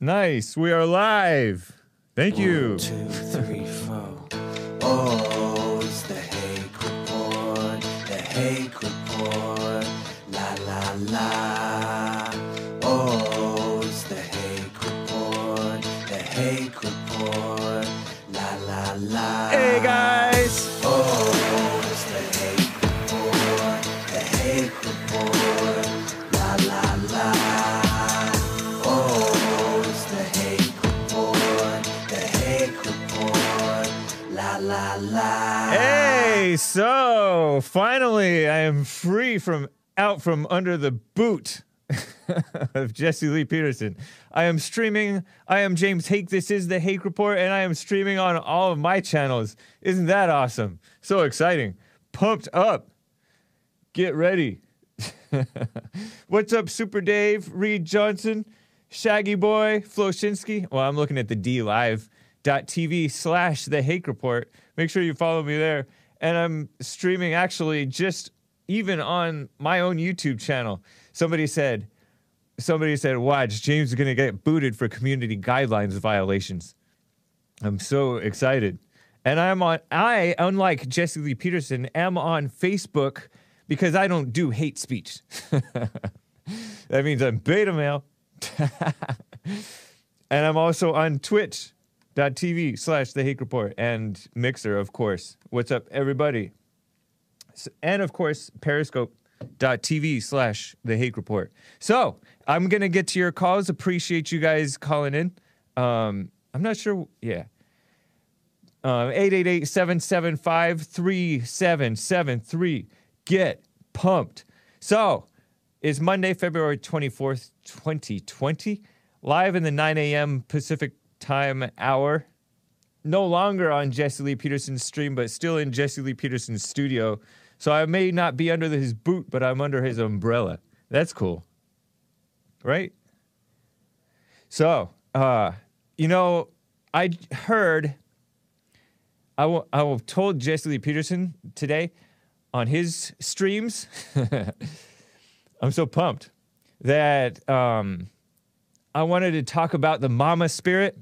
Nice. We are live. Thank you. 1, 2, 3, 4. Oh, it's the Hake Report. The Hake Report. La, la, la. Oh, it's the Hake Report. The Hake Report. La, la, la. Hey, guys. Oh, it's the Hake Report. The Hake Report. La, la, la. La, la. Hey, so finally I am free from under the boot of Jesse Lee Peterson. I am streaming. I am James Hake. This is The Hake Report, and I am streaming on all of my channels. Isn't that awesome? So exciting. Pumped up. Get ready. What's up, Super Dave, Reed Johnson, Shaggy Boy, Floshinsky? Well, I'm looking at the DLive.TV/The Hake Report. Make sure you follow me there. And I'm streaming actually just even on my own YouTube channel. Somebody said, watch, James is going to get booted for community guidelines violations. I'm so excited. And I, unlike Jesse Lee Peterson, am on Facebook because I don't do hate speech. That means I'm beta male. And I'm also on Twitch.tv/The Hake Report and Mixer, of course. What's up, everybody? And of course, Periscope.tv/The Hake Report. So I'm gonna get to your calls. Appreciate you guys calling in. I'm not sure. Yeah. 888-775-3773. Get pumped. So it's Monday, February 24th, 2020. Live in the 9 a.m. Pacific time hour, no longer on Jesse Lee Peterson's stream, but still in Jesse Lee Peterson's studio. So I may not be under his boot, but I'm under his umbrella. That's cool, right? So, you know, I heard, I told Jesse Lee Peterson today on his streams, I'm so pumped, that I wanted to talk about the mama spirit.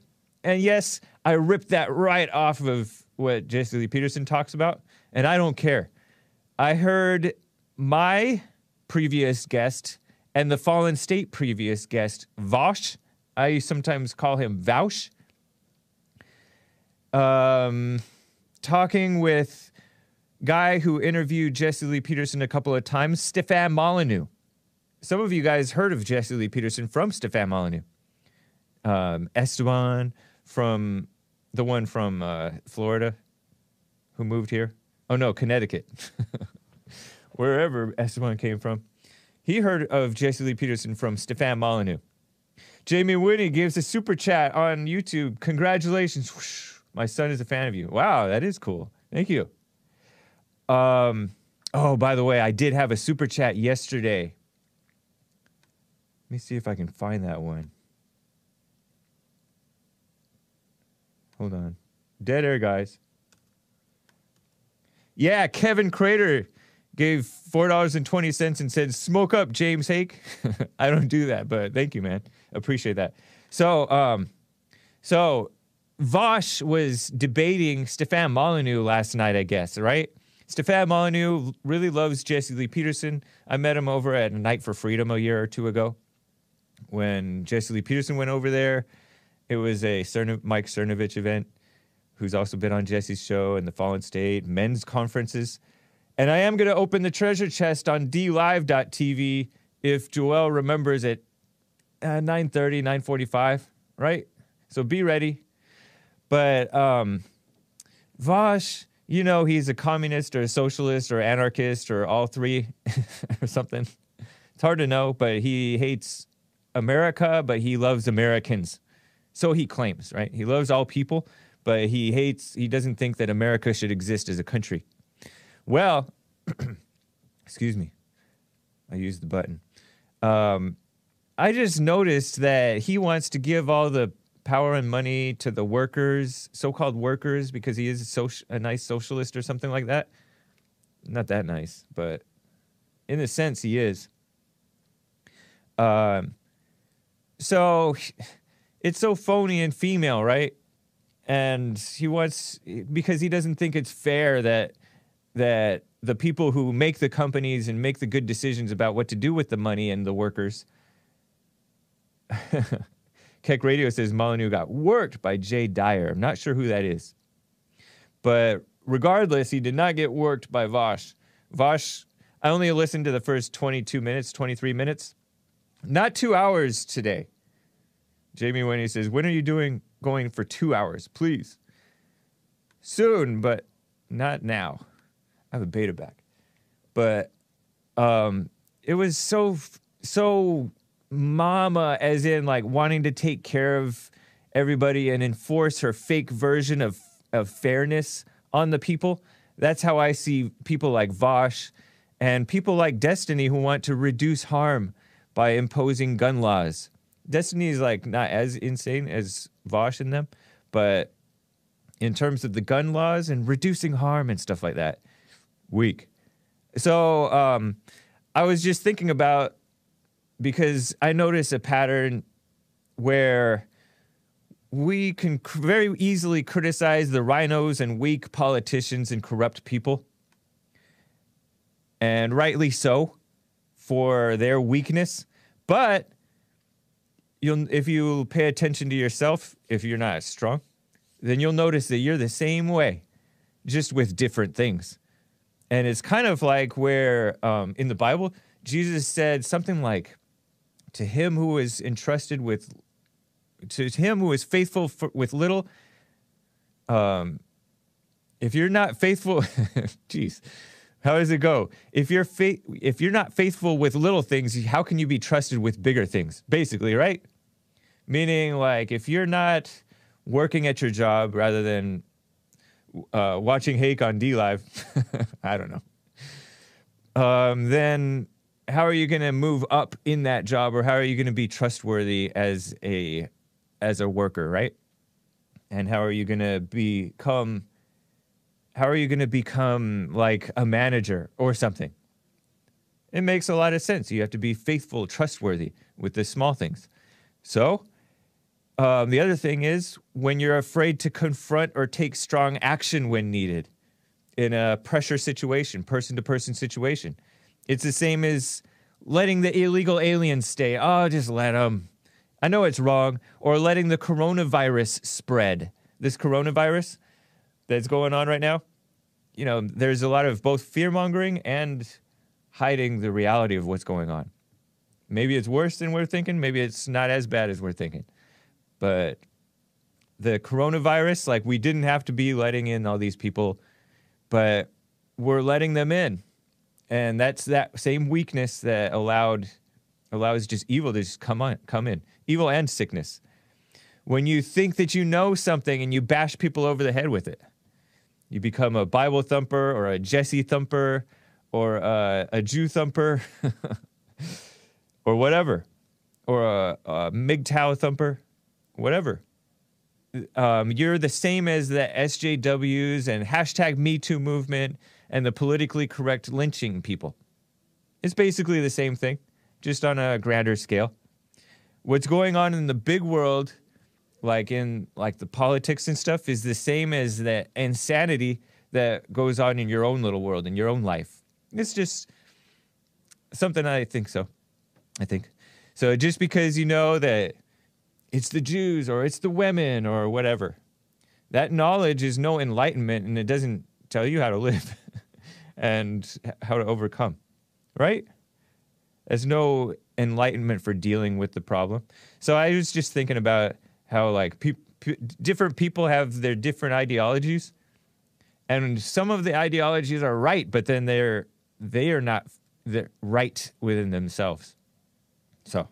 And yes, I ripped that right off of what Jesse Lee Peterson talks about, and I don't care. I heard my previous guest and the Fallen State previous guest, Vaush. I sometimes call him Vaush. Talking with guy who interviewed Jesse Lee Peterson a couple of times, Stefan Molyneux. Some of you guys heard of Jesse Lee Peterson from Stefan Molyneux. Esteban, from the one from Florida who moved here. Oh, no, Connecticut. Wherever Esteban came from. He heard of Jesse Lee Peterson from Stefan Molyneux. Jamie Whitney gives a super chat on YouTube. Congratulations. Whoosh. My son is a fan of you. Wow, that is cool. Thank you. Oh, by the way, I did have a super chat yesterday. Let me see if I can find that one. Hold on. Dead air, guys. Yeah, Kevin Crater gave $4.20 and said, smoke up, James Hake. I don't do that, but thank you, man. Appreciate that. So, Vaush was debating Stefan Molyneux last night, I guess, right? Stefan Molyneux really loves Jesse Lee Peterson. I met him over at Night for Freedom a year or two ago. When Jesse Lee Peterson went over there, it was a Mike Cernovich event, who's also been on Jesse's show and the Fallen State, men's conferences. And I am going to open the treasure chest on DLive.TV if Joelle remembers at 9:30, 9:45, right? So be ready. But Vaush, you know, he's a communist or a socialist or anarchist or all three or something. It's hard to know, but he hates America, but he loves Americans. So he claims, right? He loves all people, but he doesn't think that America should exist as a country. Well, excuse me. I used the button. I just noticed that he wants to give all the power and money to the workers, so-called workers, because he is a nice socialist or something like that. Not that nice, but in a sense, he is. So It's so phony and female, right? And he wants, because he doesn't think it's fair that the people who make the companies and make the good decisions about what to do with the money and the workers. Keck Radio says Molyneux got worked by Jay Dyer. I'm not sure who that is. But regardless, he did not get worked by Vaush. Vaush, I only listened to the first 22 minutes, 23 minutes. Not 2 hours today. Jamie Winnie says, when are you going for 2 hours, please? Soon, but not now. I have a beta back. But it was so mama, as in like wanting to take care of everybody and enforce her fake version of fairness on the people. That's how I see people like Vaush and people like Destiny who want to reduce harm by imposing gun laws. Destiny is like not as insane as Vaush and them, but in terms of the gun laws and reducing harm and stuff like that, weak. So I was just thinking about, because I notice a pattern where we can very easily criticize the rhinos and weak politicians and corrupt people, and rightly so, for their weakness. But if you pay attention to yourself, if you're not strong, then you'll notice that you're the same way, just with different things. And it's kind of like where, in the Bible, Jesus said something like, to him who is entrusted with, to him who is faithful with little, if you're not faithful, geez, how does it go? If you're not faithful with little things, how can you be trusted with bigger things? Basically, right? Meaning, like, if you're not working at your job rather than watching Hake on DLive, I don't know, then how are you going to move up in that job, or how are you going to be trustworthy as a worker, right? And how are you going to become like a manager or something? It makes a lot of sense. You have to be faithful, trustworthy with the small things. So, the other thing is when you're afraid to confront or take strong action when needed in a pressure situation, person-to-person situation. It's the same as letting the illegal aliens stay. Oh, just let them. I know it's wrong. Or letting the coronavirus spread. This coronavirus that's going on right now, you know, there's a lot of both fear-mongering and hiding the reality of what's going on. Maybe it's worse than we're thinking. Maybe it's not as bad as we're thinking. But the coronavirus, like, we didn't have to be letting in all these people, but we're letting them in. And that's that same weakness that allows just evil to just come in. Evil and sickness. When you think that you know something and you bash people over the head with it, you become a Bible thumper or a Jesse thumper or a Jew thumper or whatever, or a MGTOW thumper, whatever. You're the same as the SJWs and #MeToo movement and the politically correct lynching people. It's basically the same thing, just on a grander scale. What's going on in the big world, like in the politics and stuff, is the same as the insanity that goes on in your own little world, in your own life. It's just something I think. So just because you know that it's the Jews, or it's the women, or whatever. That knowledge is no enlightenment, and it doesn't tell you how to live and how to overcome, right? There's no enlightenment for dealing with the problem. So I was just thinking about how, like, different people have their different ideologies, and some of the ideologies are right, but then they're right within themselves. So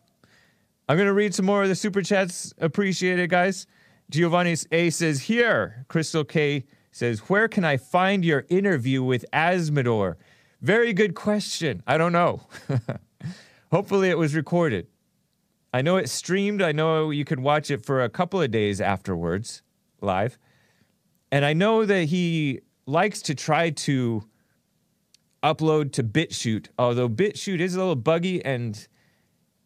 I'm going to read some more of the Super Chats. Appreciate it, guys. Giovanni A says, here. Crystal K says, where can I find your interview with Azzmador? Very good question. I don't know. Hopefully it was recorded. I know it's streamed. I know you could watch it for a couple of days afterwards, live. And I know that he likes to try to upload to BitChute, although BitChute is a little buggy and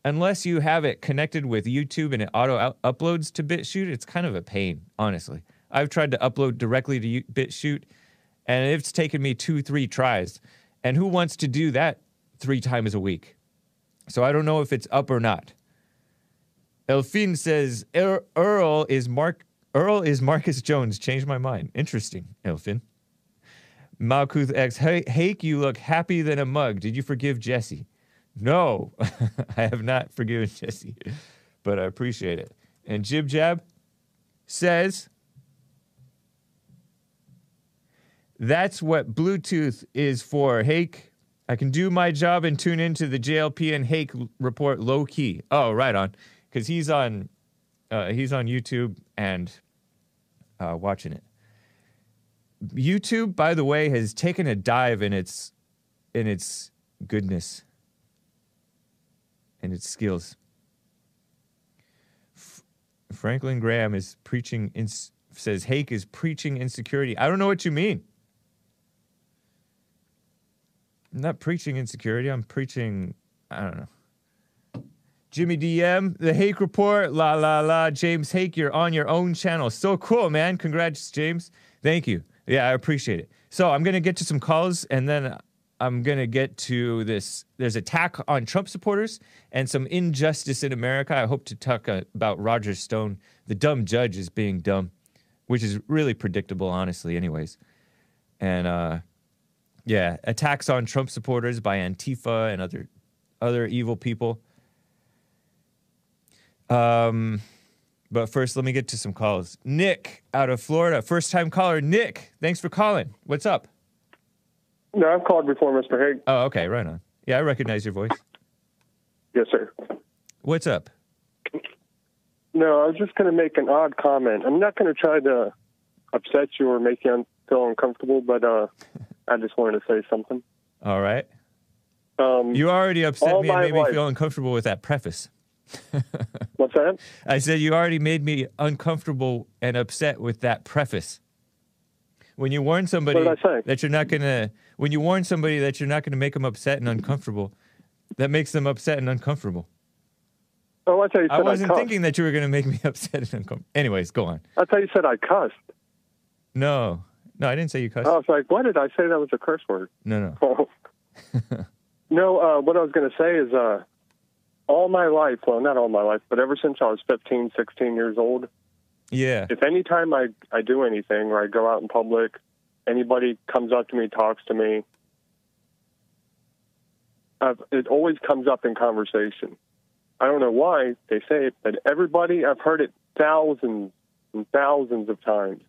unless you have it connected with YouTube and it auto-uploads to BitChute, it's kind of a pain, honestly. I've tried to upload directly to BitChute, and it's taken me 2-3 tries. And who wants to do that 3 times a week? So I don't know if it's up or not. Elfin says, Earl is Marcus Jones. Changed my mind. Interesting, Elfin. Malkuth X, hey, Hake, you look happy than a mug. Did you forgive Jesse? No, I have not forgiven Jesse, but I appreciate it. And Jib Jab says, that's what Bluetooth is for, Hake. I can do my job and tune into the JLP and Hake Report low key. Oh, right on, because he's on YouTube and watching it. YouTube, by the way, has taken a dive in its goodness and its skills. Franklin Graham is preaching. Says Hake is preaching insecurity. I don't know what you mean. I'm not preaching insecurity. I'm preaching, I don't know. Jimmy DM, The Hake Report, la la la. James Hake, you're on your own channel. So cool, man. Congrats, James. Thank you. Yeah, I appreciate it. So I'm going to get to some calls, and then I'm going to get to this. There's attack on Trump supporters and some injustice in America. I hope to talk about Roger Stone. The dumb judge is being dumb, which is really predictable, honestly, anyways. And, yeah, attacks on Trump supporters by Antifa and other evil people. But first, let me get to some calls. Nick out of Florida, first-time caller. Nick, thanks for calling. What's up? No, I've called before, Mr. Hake. Oh, okay, right on. Yeah, I recognize your voice. Yes, sir. What's up? No, I was just going to make an odd comment. I'm not going to try to upset you or make you feel uncomfortable, but I just wanted to say something. All right. You already upset me and made me feel uncomfortable with that preface. What's that? I said you already made me uncomfortable and upset with that preface. When you warn somebody that you're not going to, when you warn somebody that you're not going to make them upset and uncomfortable, that makes them upset and uncomfortable. Oh, I thought you said I wasn't thinking that you were going to make me upset and uncomfortable. Anyways, go on. I thought you said I cussed. No. No, I didn't say you cussed. I was like, why did I say that was a curse word? No, no. No, what I was going to say is all my life, well, not all my life, but ever since I was 15, 16 years old, yeah. If any time I do anything or I go out in public, anybody comes up to me, talks to me, it always comes up in conversation. I don't know why they say it, but everybody, I've heard it thousands and thousands of times.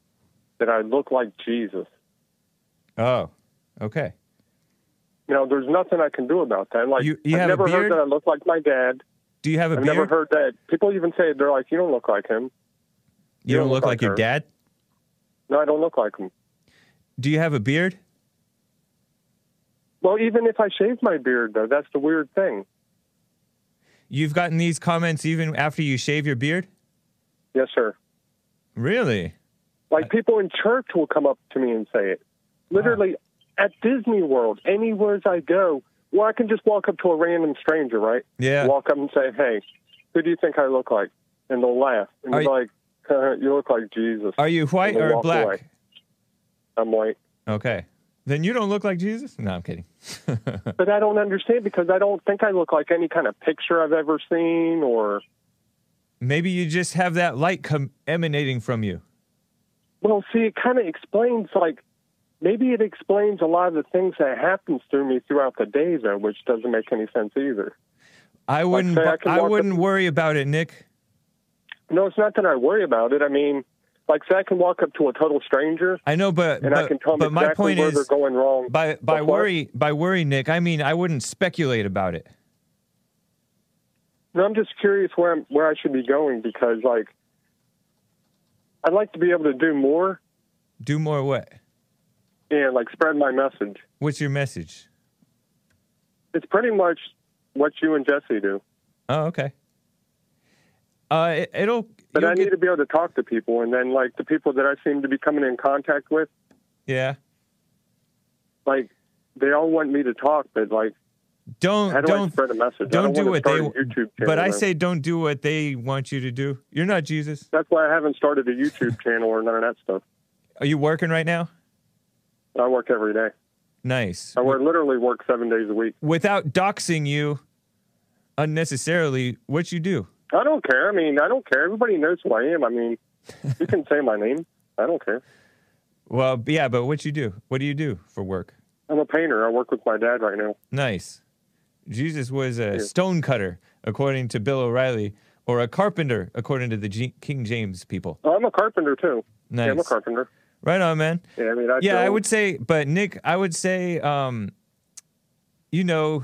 That I look like Jesus. Oh, okay. You know, there's nothing I can do about that. Like, I've never heard that I look like my dad. Do you have a beard? I've never heard that. People even say, they're like, you don't look like him. You don't look like your dad? No, I don't look like him. Do you have a beard? Well, even if I shave my beard, though, that's the weird thing. You've gotten these comments even after you shave your beard? Yes, sir. Really? Like, people in church will come up to me and say it. Literally, wow. At Disney World, anywhere I go, well, I can just walk up to a random stranger, right? Yeah. Walk up and say, hey, who do you think I look like? And they'll laugh. And they're like, you look like Jesus. Are you white or black? Away. I'm white. Okay. Then you don't look like Jesus? No, I'm kidding. But I don't understand because I don't think I look like any kind of picture I've ever seen or... Maybe you just have that light emanating from you. Well, see, it kind of explains, like, maybe it explains a lot of the things that happens to me throughout the day, though, which doesn't make any sense either. I wouldn't worry about it, Nick. No, it's not that I worry about it. I mean, like, say I can walk up to a total stranger. I know, but my point is, they're going wrong. By worry, Nick, I mean I wouldn't speculate about it. No, I'm just curious where I should be going because, like, I'd like to be able to do more. Do more what? Yeah, like spread my message. What's your message? It's pretty much what you and Jesse do. Oh, okay. But I need to be able to talk to people, and then like the people that I seem to be coming in contact with. Yeah. Like, they all want me to talk, but like Don't do what they want you to do. You're not Jesus. That's why I haven't started a YouTube channel or none of that stuff. Are you working right now? I work every day. Nice. I literally work 7 days a week. Without doxing you unnecessarily, what you do? I don't care. I mean, I don't care. Everybody knows who I am. I mean, you can say my name. I don't care. Well, yeah, but what you do? What do you do for work? I'm a painter. I work with my dad right now. Nice. Jesus was a stonecutter, according to Bill O'Reilly, or a carpenter, according to the King James people. Oh, I'm a carpenter, too. Nice. Yeah, I'm a carpenter. Right on, man. Yeah, I mean, I would say, but Nick, I would say, you know,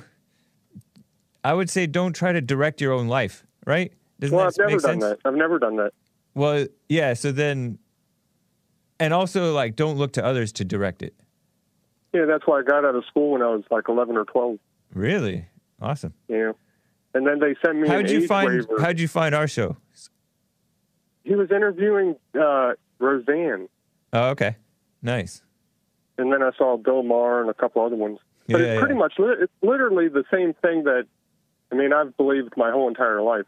I would say don't try to direct your own life, right? I've never done that. Well, yeah, so then, and also, like, don't look to others to direct it. Yeah, that's why I got out of school when I was, like, 11 or 12. Really? Awesome. Yeah. And then they sent me an AIDS waiver. How'd you find our show? He was interviewing Roseanne. Oh, okay. Nice. And then I saw Bill Maher and a couple other ones. But yeah, it's pretty much it's literally the same thing that, I mean, I've believed my whole entire life.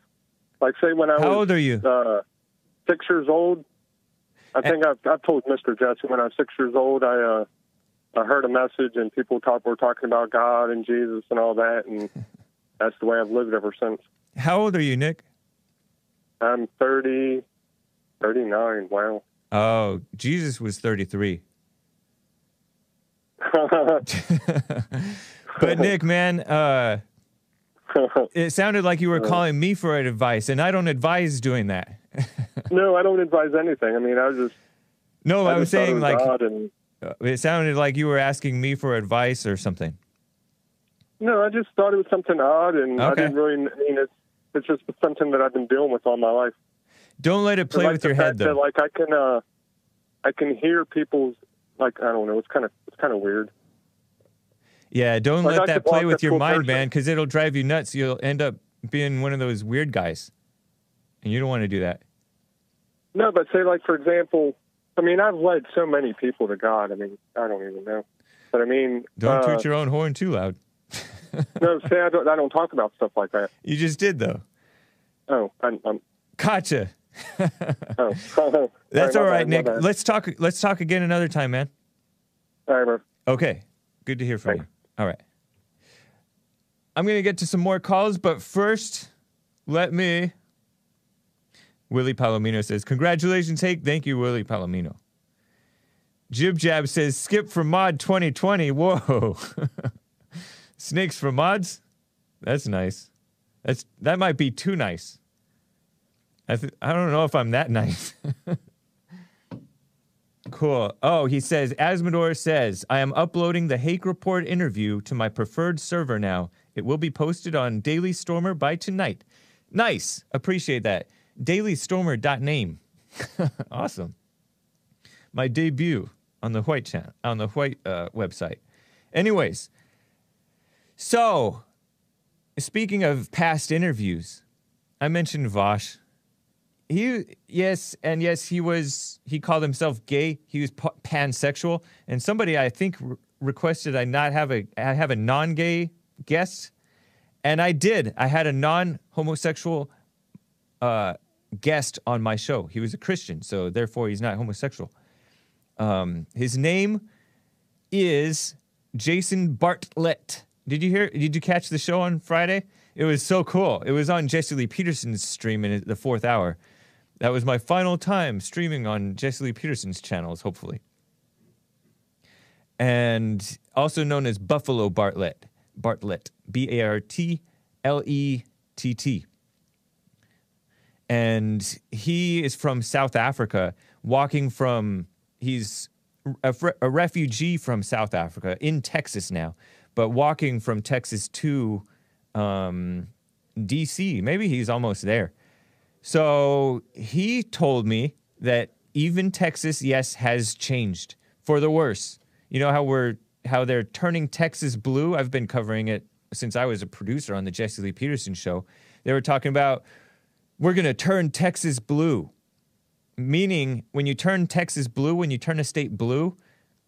Like, say when I was... How old are you? 6 years old. I think I've told Mr. Jackson when I was 6 years old, I heard a message and people were talking about God and Jesus and all that, and that's the way I've lived ever since. How old are you, Nick? I'm 30, 39, wow. Oh, Jesus was 33. But Nick, man, it sounded like you were calling me for advice, and I don't advise doing that. No, I don't advise anything. I mean, I was just... No, I was saying, like... It sounded like you were asking me for advice or something. No, I just thought it was something odd, and I didn't really mean it. It's just something that I've been dealing with all my life. Don't let it play with your head, though. Like I can hear people's I don't know. It's kind of weird. Yeah, don't let that play with your mind, man, because it'll drive you nuts. You'll end up being one of those weird guys, and you don't want to do that. No, but say like for example. I mean, I've led so many people to God. I mean, I don't even know. But I mean... Don't toot your own horn too loud. No, say I don't talk about stuff like that. You just did, though. Oh, I'm... Gotcha. Oh. That's all right, Nick. Let's talk again another time, man. All right, bro. Okay. Good to hear from you. All right. I'm going to get to some more calls, but first, let me... Willie Palomino says, congratulations, Hake. Thank you, Willie Palomino. Jib Jab says, skip for mod 2020. Whoa. Snakes for mods? That's nice. That might be too nice. I don't know if I'm that nice. Cool. Oh, he says, Azzmador says, I am uploading the Hake Report interview to my preferred server now. It will be posted on Daily Stormer by tonight. Nice. Appreciate that. DailyStormer.name. Awesome. My debut on the White channel, on the White website. Anyways, so speaking of past interviews, I mentioned Vaush. He called himself gay. He was pansexual, and somebody I think requested I have a non-gay guest, and I did. I had a non-homosexual guest on my show. He was a Christian, so therefore he's not homosexual. His name is Jason Bartlett. Did you catch the show on Friday? It was so cool. It was on Jesse Lee Peterson's stream in the 4th hour. That was my final time streaming on Jesse Lee Peterson's channels, hopefully. And also known as Buffalo Bartlett. Bartlett. B-A-R-T-L-E-T-T. And he is from South Africa, he's a refugee from South Africa, in Texas now, but walking from Texas to D.C. Maybe he's almost there. So he told me that even Texas, yes, has changed for the worse. You know how they're turning Texas blue? I've been covering it since I was a producer on the Jesse Lee Peterson show. They were talking about... We're going to turn Texas blue. Meaning, when you turn Texas blue, when you turn a state blue,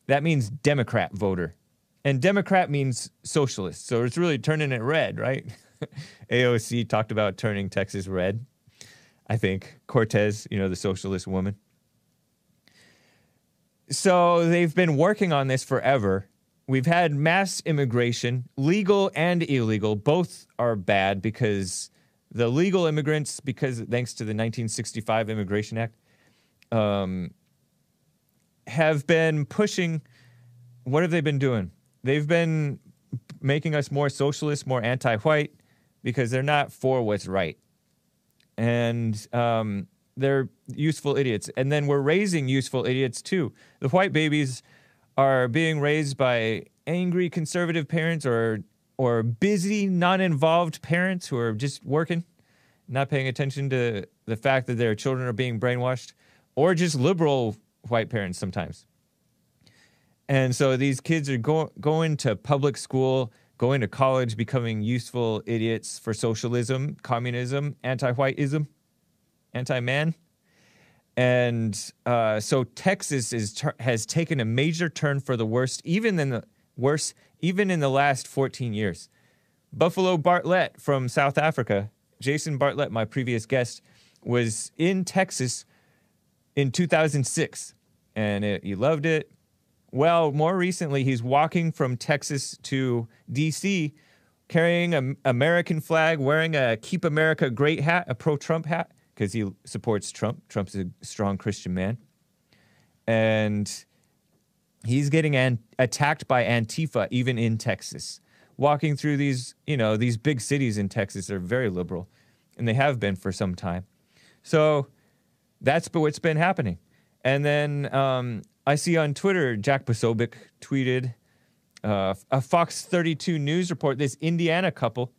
that means Democrat voter. And Democrat means socialist, so it's really turning it red, right? AOC talked about turning Texas red, I think. Cortez, you know, the socialist woman. So they've been working on this forever. We've had mass immigration, legal and illegal. Both are bad because the legal immigrants, because thanks to the 1965 Immigration Act, have been pushing. What have they been doing? They've been making us more socialist, more anti-white, because they're not for what's right. And they're useful idiots. And then we're raising useful idiots, too. The white babies are being raised by angry conservative parents or busy, non-involved parents who are just working, not paying attention to the fact that their children are being brainwashed, or just liberal white parents sometimes. And so these kids are going to public school, going to college, becoming useful idiots for socialism, communism, anti-whiteism, anti-man. And so Texas has taken a major turn for the worst, even in the last 14 years. Buffalo Bartlett from South Africa, Jason Bartlett, my previous guest, was in Texas in 2006, and he loved it. Well, more recently, he's walking from Texas to D.C., carrying an American flag, wearing a Keep America Great hat, a pro-Trump hat, because he supports Trump. Trump's a strong Christian man. And he's getting attacked by Antifa, even in Texas. Walking through these, you know, these big cities in Texas are very liberal, and they have been for some time. So that's what's been happening. And then I see on Twitter, Jack Posobiec tweeted a Fox 32 News report. This Indiana couple,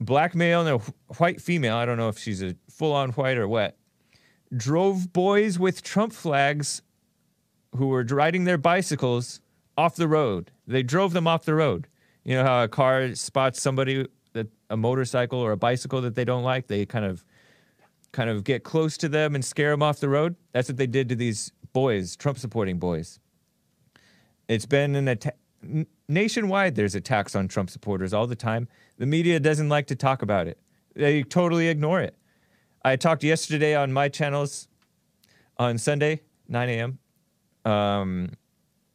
black male and a white female, I don't know if she's a full-on white or what, drove boys with Trump flags who were riding their bicycles off the road. They drove them off the road. You know how a car spots somebody, a motorcycle or a bicycle that they don't like? They kind of get close to them and scare them off the road. That's what they did to these boys, Trump-supporting boys. It's been an attack. Nationwide, there's attacks on Trump supporters all the time. The media doesn't like to talk about it. They totally ignore it. I talked yesterday on my channels on Sunday, 9 a.m.,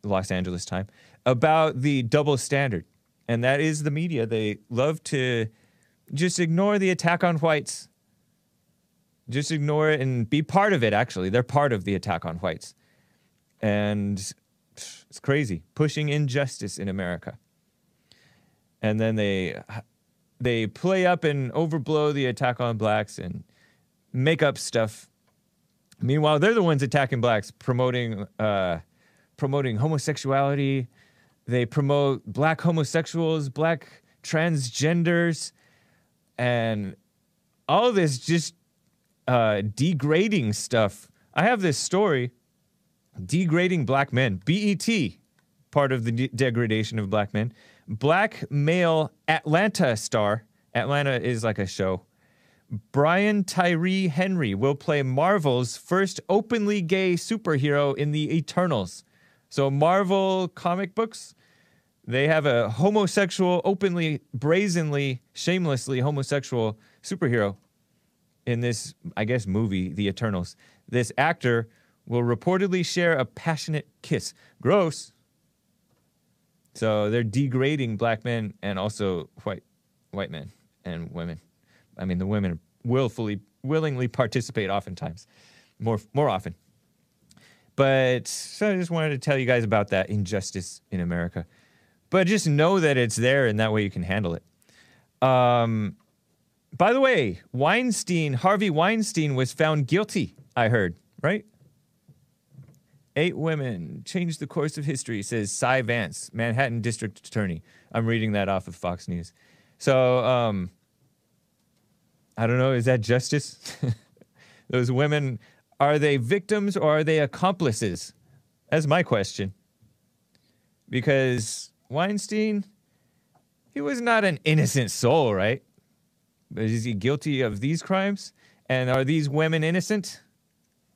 Los Angeles time, about the double standard. And that is the media. They love to just ignore the attack on whites. Just ignore it and be part of it, actually. They're part of the attack on whites. And it's crazy. Pushing injustice in America. And then they play up and overblow the attack on blacks and make up stuff. Meanwhile, they're the ones attacking blacks, promoting homosexuality. They promote black homosexuals, black transgenders, and all this just degrading stuff. I have this story, Degrading Black Men, BET, part of the degradation of black men. Black male Atlanta star, Atlanta is like a show, Brian Tyree Henry will play Marvel's first openly gay superhero in the Eternals. So Marvel comic books, they have a homosexual, openly, brazenly, shamelessly homosexual superhero in this, I guess, movie, The Eternals. This actor will reportedly share a passionate kiss. Gross. So they're degrading black men and also white men and women. I mean, the women willingly participate oftentimes, more often. But so I just wanted to tell you guys about that injustice in America. But just know that it's there, and that way you can handle it. By the way, Harvey Weinstein was found guilty, I heard, right? 8 women changed the course of history, says Cy Vance, Manhattan District Attorney. I'm reading that off of Fox News. So, I don't know, is that justice? Those women, are they victims or are they accomplices? That's my question. Because Weinstein, he was not an innocent soul, right? Is he guilty of these crimes? And are these women innocent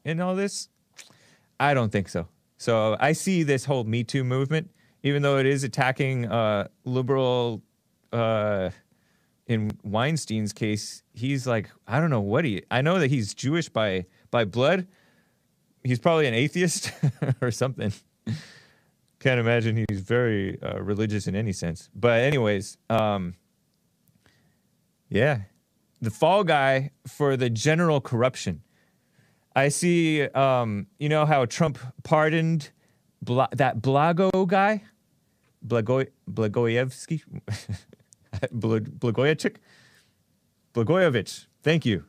in all this? I don't think so. So I see this whole Me Too movement. even though it is attacking liberal. In Weinstein's case, he's like, I don't know what he. I know that he's Jewish by blood. He's probably an atheist or something. Can't imagine he's very religious in any sense. But anyways, yeah, the fall guy for the general corruption. I see. You know how Trump pardoned that Blago guy, Blagojevich. Blagojevich. Thank you.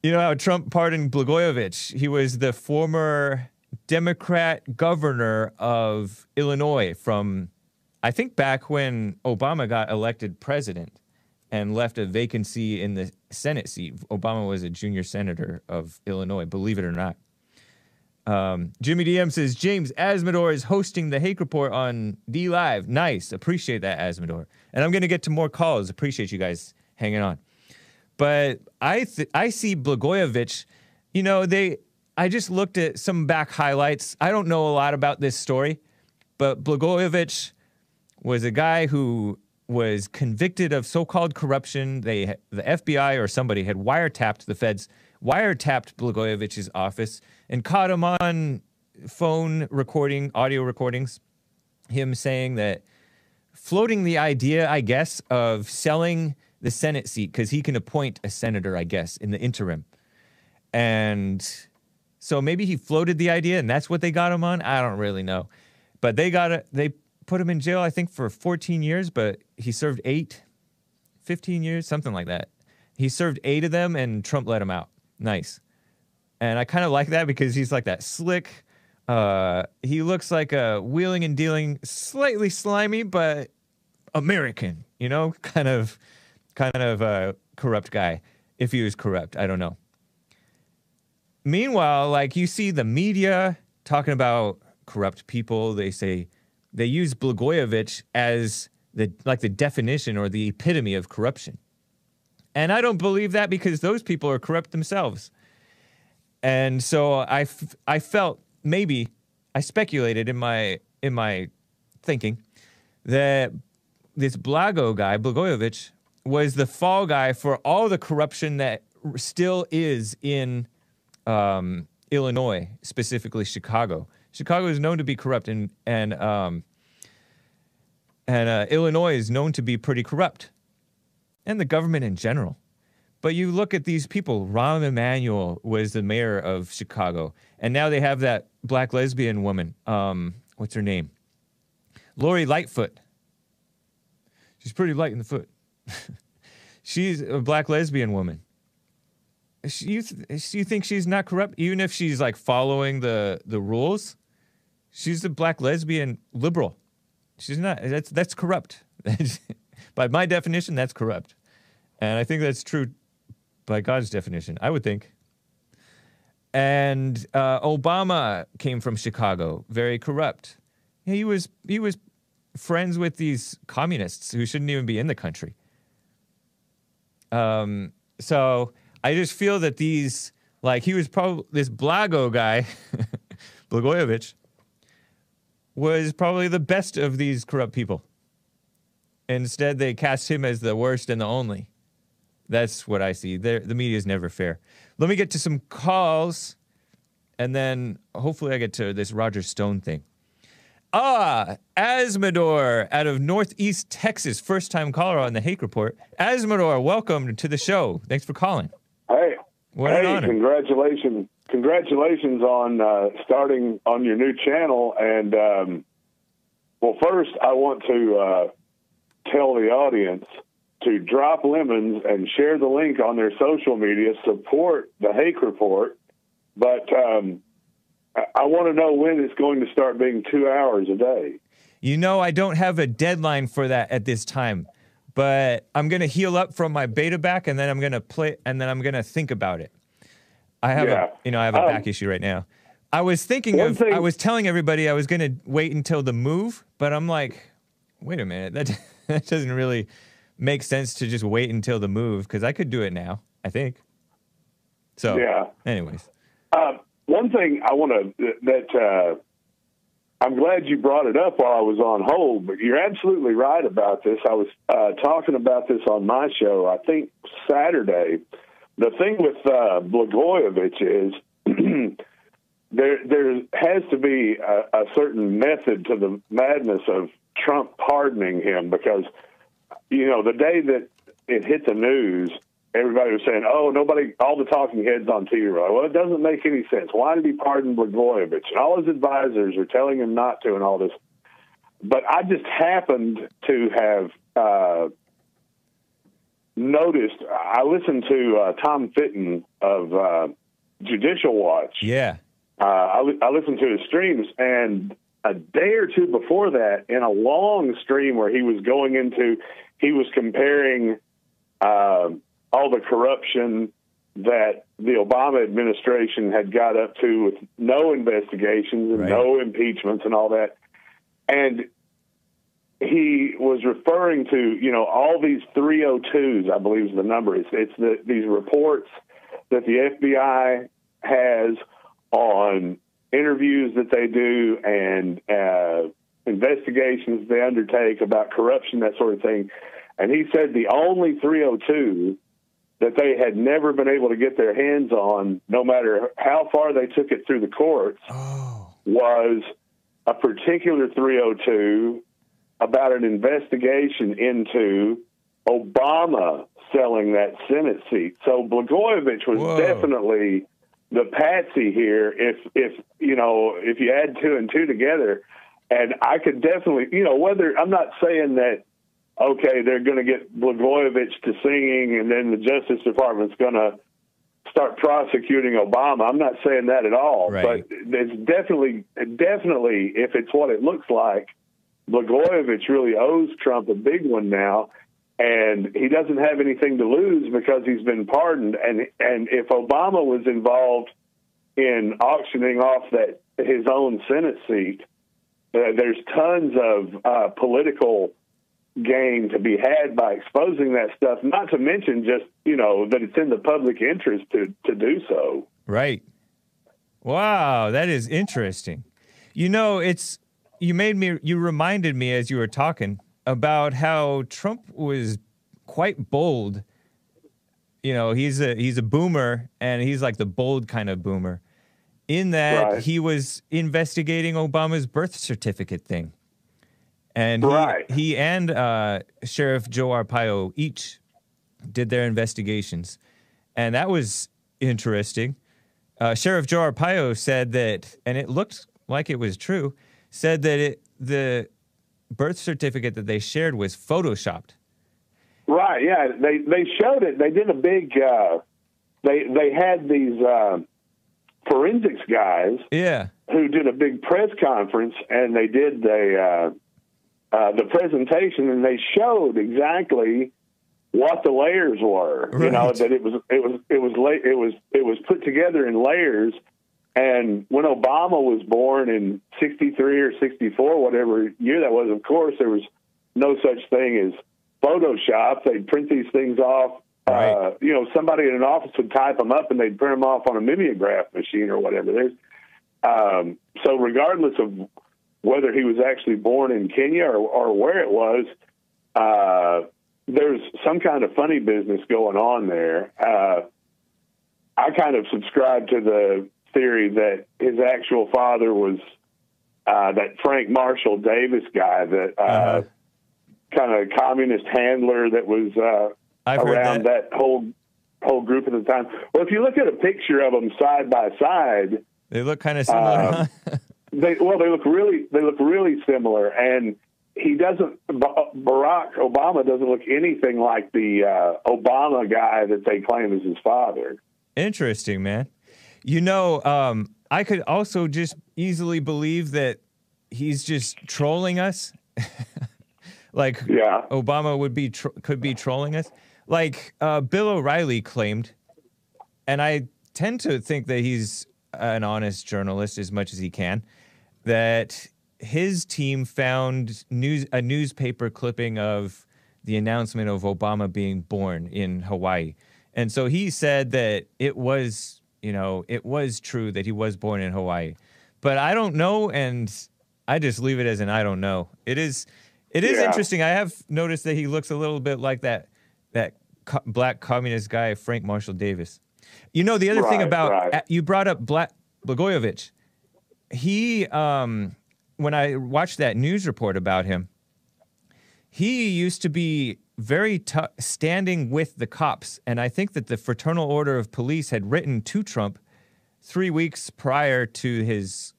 You know how Trump pardoned Blagojevich? He was the former Democrat governor of Illinois from, I think, back when Obama got elected president and left a vacancy in the Senate seat. Obama was a junior senator of Illinois, believe it or not. Jimmy DM says, James, Azzmador is hosting the Hake Report on DLive. Nice. Appreciate that, Azzmador. And I'm going to get to more calls. Appreciate you guys hanging on. But I see Blagojevich, you know, I just looked at some back highlights. I don't know a lot about this story, but Blagojevich was a guy who was convicted of so-called corruption. The FBI or somebody had wiretapped the feds, wiretapped Blagojevich's office and caught him on phone recording, audio recordings, him saying that, floating the idea, I guess, of selling the Senate seat, because he can appoint a senator, I guess, in the interim. And so maybe he floated the idea, and that's what they got him on? I don't really know. But they put him in jail, I think, for 14 years, but he served 15 years, something like that. He served 8 of them, and Trump let him out. Nice. And I kind of like that because he's like that slick. He looks like a wheeling and dealing, slightly slimy, but American, you know, kind of a corrupt guy. If he was corrupt, I don't know. Meanwhile, like you see the media talking about corrupt people. They say they use Blagojevich as the definition or the epitome of corruption. And I don't believe that because those people are corrupt themselves. And so I felt, maybe I speculated in my thinking that this Blago guy, Blagojevich, was the fall guy for all the corruption that still is in Illinois, specifically Chicago. Chicago is known to be corrupt, and Illinois is known to be pretty corrupt, and the government in general. But you look at these people. Rahm Emanuel was the mayor of Chicago. And now they have that black lesbian woman. What's her name? Lori Lightfoot. She's pretty light in the foot. She's a black lesbian woman. You think she's not corrupt? Even if she's, like, following the rules? She's a black lesbian liberal. She's not. That's corrupt. By my definition, that's corrupt. And I think that's true. By God's definition, I would think. And Obama came from Chicago, very corrupt. He was friends with these communists who shouldn't even be in the country. So I just feel that these, like, he was probably, this Blago guy, Blagojevich, was probably the best of these corrupt people. Instead, they cast him as the worst and the only. That's what I see. The media is never fair. Let me get to some calls, and then hopefully I get to this Roger Stone thing. Azzmador out of Northeast Texas, first-time caller on the Hake Report. Azzmador, welcome to the show. Thanks for calling. Hey, what an honor! Congratulations on starting on your new channel. And well, first I want to tell the audience to drop lemons and share the link on their social media, support the Hake Report. But I want to know when it's going to start being 2 hours a day. You know, I don't have a deadline for that at this time, but I'm going to heal up from my beta back, and then I'm going to play, and then I'm going to think about it. I have a back issue right now. I was thinking of, I was telling everybody I was going to wait until the move, but I'm like, wait a minute, that doesn't really makes sense to just wait until the move, because I could do it now, I think. So, yeah. Anyways. One thing I want to, that I'm glad you brought it up while I was on hold, but you're absolutely right about this. I was talking about this on my show, I think Saturday. The thing with Blagojevich is there has to be a certain method to the madness of Trump pardoning him, because, you know, the day that it hit the news, everybody was saying, oh, nobody, all the talking heads on TV were like, well, it doesn't make any sense. Why did he pardon Blagojevich? And all his advisors are telling him not to and all this. But I just happened to have noticed, I listened to Tom Fitton of Judicial Watch. Yeah. I listened to his streams, and a day or two before that, in a long stream where he was going into, he was comparing all the corruption that the Obama administration had got up to with no investigations and no impeachments and all that. And he was referring to, you know, all these 302s, I believe is the number. It's these reports that the FBI has on interviews that they do and investigations they undertake about corruption, that sort of thing. And he said the only 302 that they had never been able to get their hands on, no matter how far they took it through the courts, was a particular 302 about an investigation into Obama selling that Senate seat. So Blagojevich was definitely the patsy here. If you know, if you add two and two together, and I could definitely, you know, whether I'm not saying that, okay, they're going to get Blagojevich to singing and then the Justice Department's going to start prosecuting Obama. I'm not saying that at all, but it's definitely, if it's what it looks like, Blagojevich really owes Trump a big one now, and he doesn't have anything to lose because he's been pardoned. And if Obama was involved in auctioning off that his own Senate seat, there's tons of political gain to be had by exposing that stuff, not to mention just, you know, that it's in the public interest to do so. Right. Wow, that is interesting. You know, it's, you reminded me as you were talking about how Trump was quite bold. You know, he's a boomer, and he's like the bold kind of boomer in that he was investigating Obama's birth certificate thing. And he and Sheriff Joe Arpaio each did their investigations. And that was interesting. Sheriff Joe Arpaio said that, and it looked like it was true, said that the birth certificate that they shared was photoshopped. Right, yeah. They showed it. They did a big, they had these forensics guys who did a big press conference, and they did the presentation, and they showed exactly what the layers were. You know, that it was put together in layers. And when Obama was born in 63 or 64, whatever year that was, of course there was no such thing as Photoshop. They'd print these things off. You know, somebody in an office would type them up, and they'd print them off on a mimeograph machine or whatever. There's so regardless of whether he was actually born in Kenya or where it was, there's some kind of funny business going on there. I kind of subscribe to the theory that his actual father was that Frank Marshall Davis guy, that kind of communist handler that was around that whole group at the time. Well, if you look at a picture of them side by side, they look kind of similar. They look really similar, and he doesn't. Barack Obama doesn't look anything like the Obama guy that they claim is his father. Interesting, man. You know, I could also just easily believe that he's just trolling us. Like, Obama would be could be trolling us, like Bill O'Reilly claimed, and I tend to think that he's an honest journalist as much as he can, that his team found a newspaper clipping of the announcement of Obama being born in Hawaii. And so he said that it was, you know, it was true that he was born in Hawaii. But I don't know, and I just leave it as an I don't know. It is interesting. I have noticed that he looks a little bit like that black communist guy, Frank Marshall Davis. You know, the other thing about you brought up Blagojevich. He, when I watched that news report about him, he used to be very tough, standing with the cops. And I think that the Fraternal Order of Police had written to Trump 3 weeks prior to his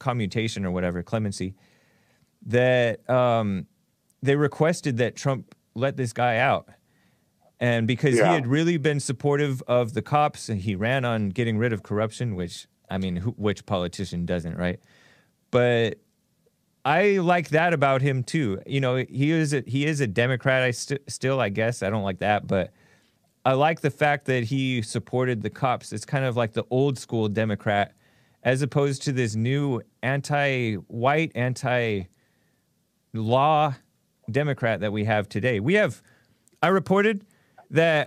commutation or whatever, clemency, that they requested that Trump let this guy out. And because he had really been supportive of the cops, and he ran on getting rid of corruption, which, I mean, which politician doesn't, right? But I like that about him, too. You know, he is a Democrat, still, I guess. I don't like that, but I like the fact that he supported the cops. It's kind of like the old-school Democrat, as opposed to this new anti-white, anti-law Democrat that we have today. I reported that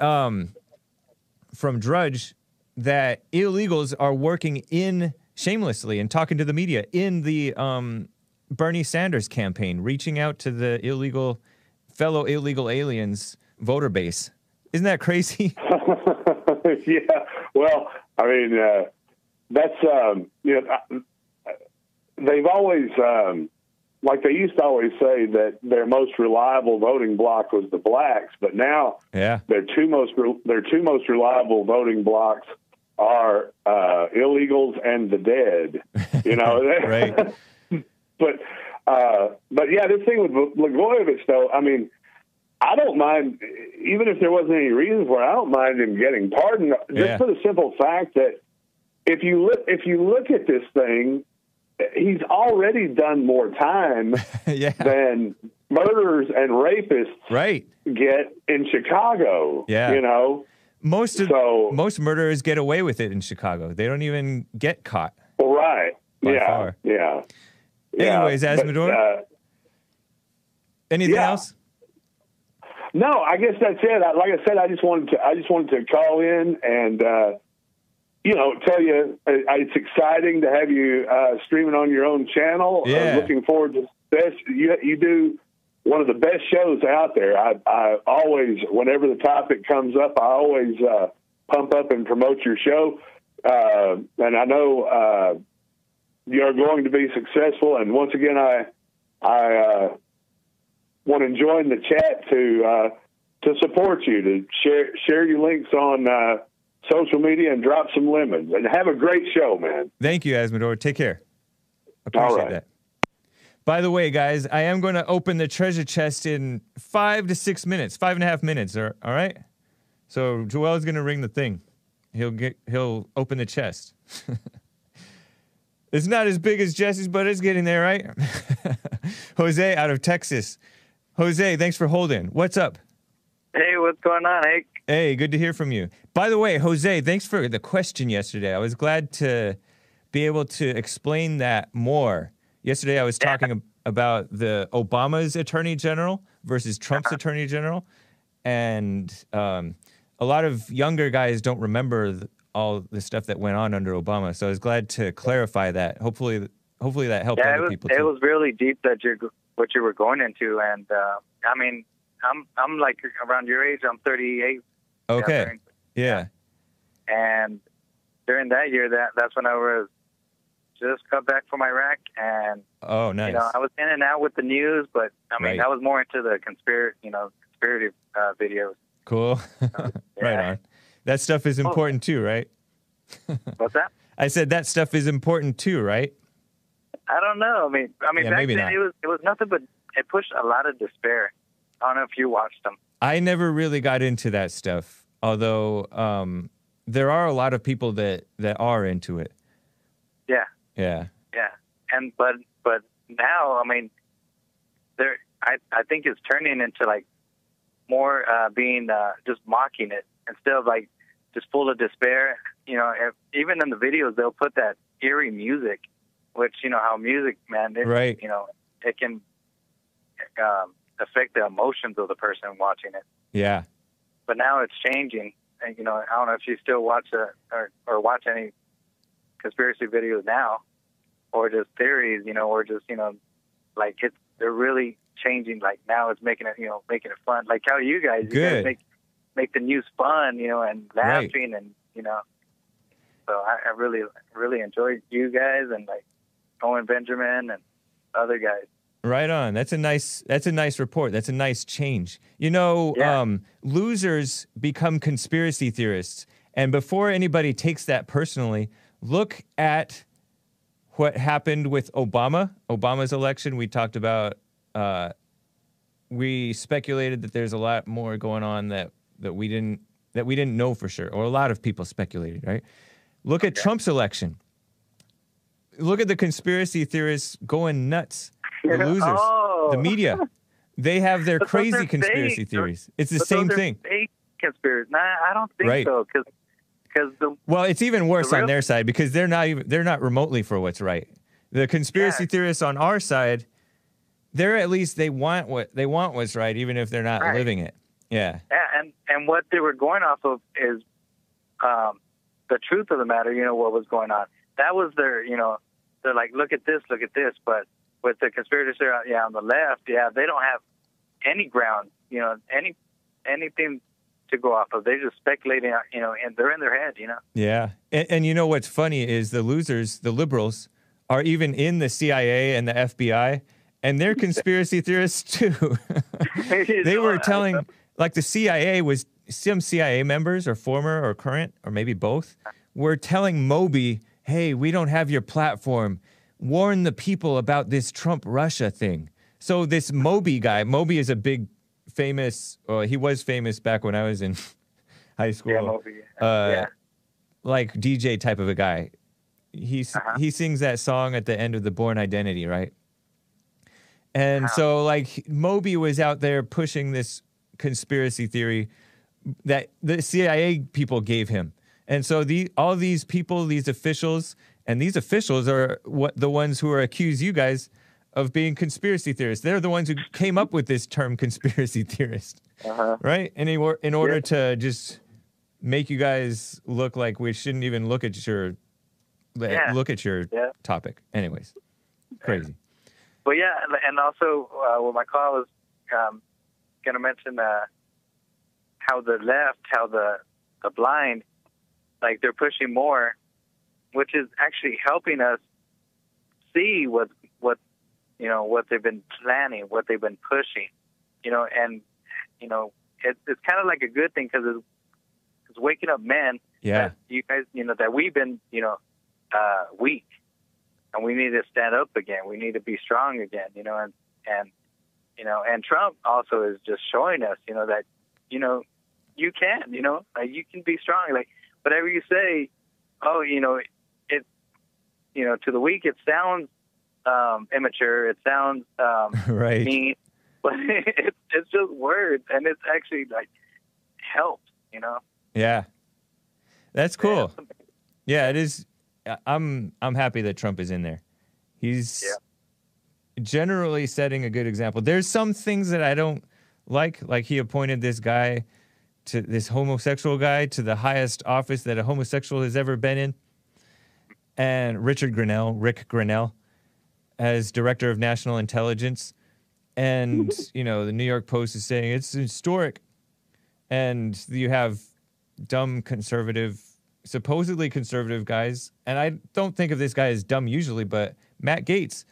from Drudge that illegals are working shamelessly and talking to the media in the Bernie Sanders campaign, reaching out to the fellow illegal aliens voter base. Isn't that crazy? Yeah. Well, I mean, that's, you know, they've always, like they used to always say that their most reliable voting block was the blacks, but now their two most reliable voting blocks are illegals and the dead. You know, right. But yeah, this thing with Blagojevich, though, I mean, I don't mind, even if there wasn't any reason for it, I don't mind him getting pardoned, just for the simple fact that if you look at this thing, he's already done more time than murderers and rapists get in Chicago. Yeah. You know, most murderers get away with it in Chicago. They don't even get caught. Well, right. Yeah. Anyways, Azzmador, anything else? No, I guess that's it. Like I said, I just wanted to call in and you know, tell you it's exciting to have you streaming on your own channel. Yeah. I'm looking forward to this. You do one of the best shows out there. I always, whenever the topic comes up, I always pump up and promote your show, and I know. You're going to be successful, and once again, I want to join the chat to support you, to share your links on social media and drop some lemons. And have a great show, man. Thank you, Azzmador. Take care. Appreciate that. By the way, guys, I am going to open the treasure chest in 5 to 6 minutes, 5.5 minutes. All right. So Joel is going to ring the thing. He'll open the chest. It's not as big as Jesse's, but it's getting there, right? Jose out of Texas. Jose, thanks for holding. What's up? Hey, what's going on, Hake? Hey, good to hear from you. By the way, Jose, thanks for the question yesterday. I was glad to be able to explain that more. Yesterday I was talking about the Obama's Attorney General versus Trump's Attorney General, and a lot of younger guys don't remember all the stuff that went on under Obama, so I was glad to clarify that. Hopefully that helped other people. It was really deep what you were going into, and I mean, I'm like around your age. I'm 38. Okay. And during that year, that's when I was just got back from Iraq, and oh, nice. You know, I was in and out with the news, but I mean, I was more into the conspiracy videos. Cool. Right on. That stuff is important too, right? What's that? I said that stuff is important too, right? I don't know. I mean, yeah, back then it was nothing but it pushed a lot of despair. I don't know if you watched them. I never really got into that stuff, although there are a lot of people that are into it. Yeah. Yeah. Yeah, and but now, I mean, there I think it's turning into like more being just mocking it instead of like. Just full of despair, you know. Even in the videos, they'll put that eerie music, which you know how music, man, you know, it can affect the emotions of the person watching it. Yeah. But now it's changing, and you know, I don't know if you still watch or watch any conspiracy videos now. or just theories, you know, or just, you know, like it's, they're really changing. Like now it's making it, you know, making it fun. Like how you guys make the news fun, you know, and laughing and, you know, so I really, really enjoy you guys and like Owen Benjamin and other guys. Right on. That's a nice report. That's a nice change. You know, losers become conspiracy theorists. And before anybody takes that personally, look at what happened with Obama's election. We talked about, we speculated that there's a lot more going on that we didn't know for sure, or a lot of people speculated, right? Look at Trump's election. Look at the conspiracy theorists going nuts. The losers, the media, they have their crazy conspiracy theories. It's the same thing. Conspiracy? Nah, I don't think so. Well, it's even worse on their side because they're not remotely for what's right. The conspiracy theorists on our side, they want what's right, even if they're not living it. Yeah. And what they were going off of is the truth of the matter. You know what was going on. That was their. You know, they're like, look at this, but. With the conspirators there, on the left, they don't have any ground, you know, anything to go off of. They're just speculating, you know, and they're in their head, you know. Yeah, and you know what's funny is the losers, the liberals, are even in the CIA and the FBI, and they're conspiracy theorists too. They were telling, like the CIA was, some CIA members, or former, or current, or maybe both, were telling Moby, hey, we don't have your platform. Warn the people about this Trump-Russia thing. So this Moby guy, Moby is a big famous, he was famous back when I was in high school. Yeah, Moby. Like DJ type of a guy. He sings that song at the end of The Bourne Identity, right? And so like Moby was out there pushing this conspiracy theory that the CIA people gave him. And so all these people, these officials... And these officials are the ones who are accused you guys of being conspiracy theorists. They're the ones who came up with this term conspiracy theorist, right? And in order to just make you guys look like we shouldn't even look at your topic. Anyways, crazy. Well, yeah, and also with my call was going to mention how the left, how the blind, like they're pushing more. Which is actually helping us see what you know what they've been planning, what they've been pushing, you know, and you know it's kind of like a good thing because it's waking up men. Yeah, that you guys, you know, that we've been, you know, weak, and we need to stand up again. We need to be strong again, you know, and you know, and Trump also is just showing us, you know, that you know you can, you know, like you can be strong, like whatever you say. Oh, you know. You know, to the weak, it sounds immature. It sounds mean, but it's just words, and it's actually like helps. You know. Yeah, that's cool. Yeah, it is. I'm happy that Trump is in there. He's generally setting a good example. There's some things that I don't like he appointed this guy to this homosexual guy to the highest office that a homosexual has ever been in. And Rick Grenell, as Director of National Intelligence. And, you know, the New York Post is saying it's historic. And you have dumb conservative, supposedly conservative guys. And I don't think of this guy as dumb usually, but Matt Gaetz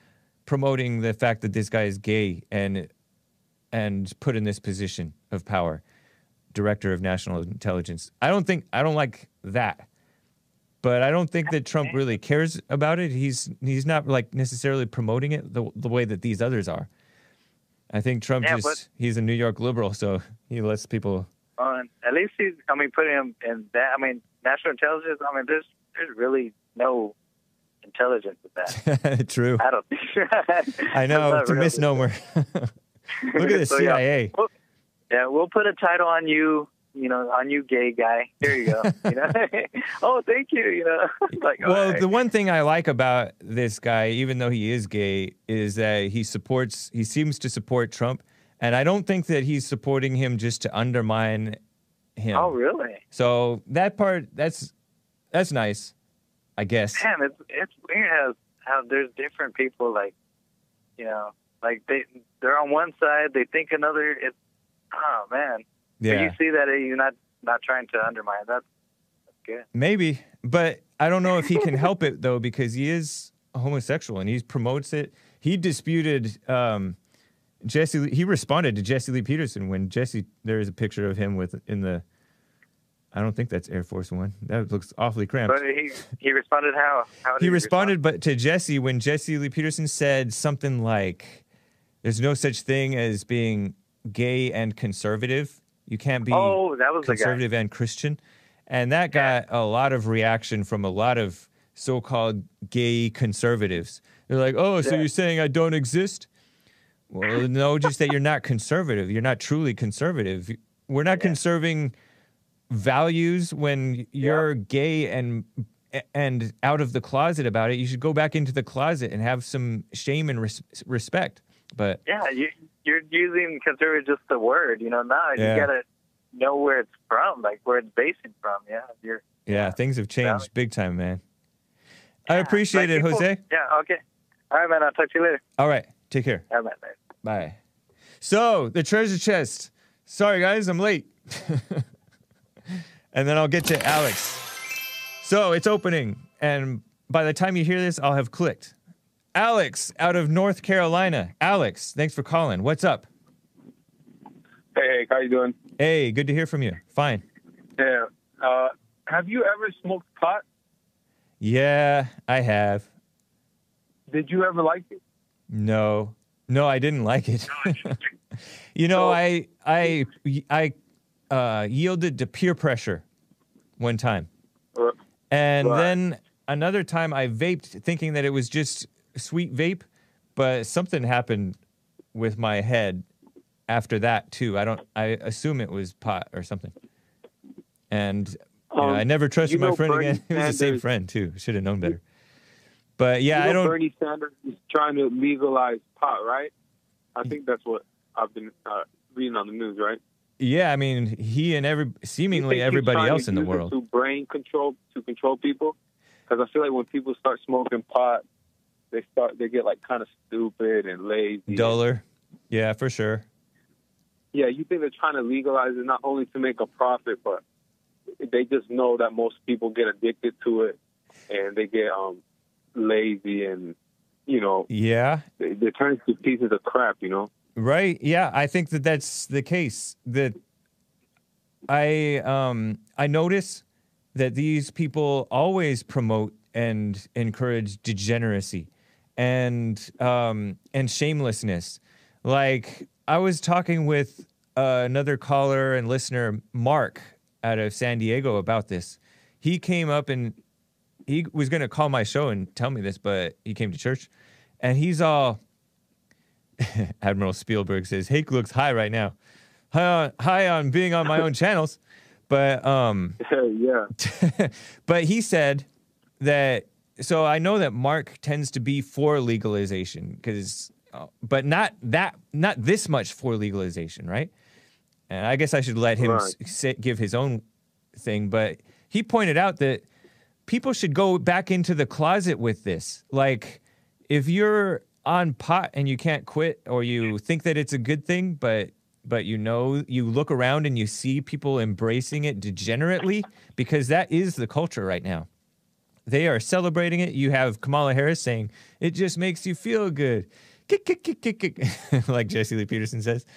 promoting the fact that this guy is gay and put in this position of power, Director of National Intelligence. I don't like that. But I don't think that Trump really cares about it. He's not like necessarily promoting it the way that these others are. I think Trump he's a New York liberal, so he lets people. At least he's. I mean, putting him in that. I mean, national intelligence. I mean, there's really no intelligence with that. True. I don't. I know it's a misnomer. Look at the CIA. We'll put a title on you. You know, on you gay guy. Here you go. You know? Oh, thank you. You know, like, well, right. The one thing I like about this guy, even though he is gay, is that he seems to support Trump, and I don't think that he's supporting him just to undermine him. Oh, really? So that part, that's nice, I guess. Damn, it's weird there's different people, like, you know, like they're on one side, they think another. It's, oh man, yeah. But you see that you're not trying to undermine. That's good. Maybe, but I don't know if he can help it though, because he is homosexual and he promotes it. He disputed he responded to Jesse Lee Peterson when there is a picture of him I don't think that's Air Force One. That looks awfully cramped. But he responded how? He responded to Jesse when Jesse Lee Peterson said something like, there's no such thing as being gay and conservative. You can't be conservative and Christian. And that got a lot of reaction from a lot of so-called gay conservatives. They're like, oh, so you're saying I don't exist? Well, no, just that you're not conservative. You're not truly conservative. We're not conserving values when you're gay and out of the closet about it. You should go back into the closet and have some shame and respect. But yeah, you're using conservative just the word, you know. Now you gotta know where it's from, like where it's based from. Yeah, things have changed big time, man. Yeah, I appreciate it, Jose. Yeah, okay. All right, man. I'll talk to you later. All right, take care. All right, man. Bye. So the treasure chest. Sorry, guys, I'm late. And then I'll get to Alex. So it's opening, and by the time you hear this, I'll have clicked. Alex out of North Carolina. Alex, thanks for calling. What's up? Hey, how you doing? Hey, good to hear from you. Fine. Yeah. Have you ever smoked pot? Yeah, I have. Did you ever like it? No. No, I didn't like it. You know, I yielded to peer pressure one time. And then another time I vaped thinking that it was just sweet vape, but something happened with my head after that too. I assume it was pot or something. And I never trusted my friend again. He was the same friend too. Should have known better. But yeah, I don't. Bernie Sanders is trying to legalize pot, right? I think that's what I've been reading on the news, right? Yeah, I mean, he and seemingly everybody else in the world. To brain control, to control people, because I feel like when people start smoking pot, they get like kind of stupid and lazy, duller. Yeah, for sure. Yeah, you think they're trying to legalize it not only to make a profit, but they just know that most people get addicted to it and they get lazy and they turn into pieces of crap, you know. Right. Yeah, I think that that's the case. That I notice that these people always promote and encourage degeneracy and shamelessness. Like I was talking with another caller and listener, Mark, out of San Diego, about this. He came up and he was going to call my show and tell me this, but he came to church, and he's all. Admiral Spielberg says, Hake looks high right now. High on being on my own channels. But, but he said that, so I know that Mark tends to be for legalization, because, but not this much for legalization, right? And I guess I should let him give his own thing, but he pointed out that people should go back into the closet with this. Like, if you're on pot and you can't quit, or you think that it's a good thing, but you know, you look around and you see people embracing it degenerately, because that is the culture right now. They are celebrating it. You have Kamala Harris saying, it just makes you feel good. Kick, kick, kick, kick, kick, like Jesse Lee Peterson says.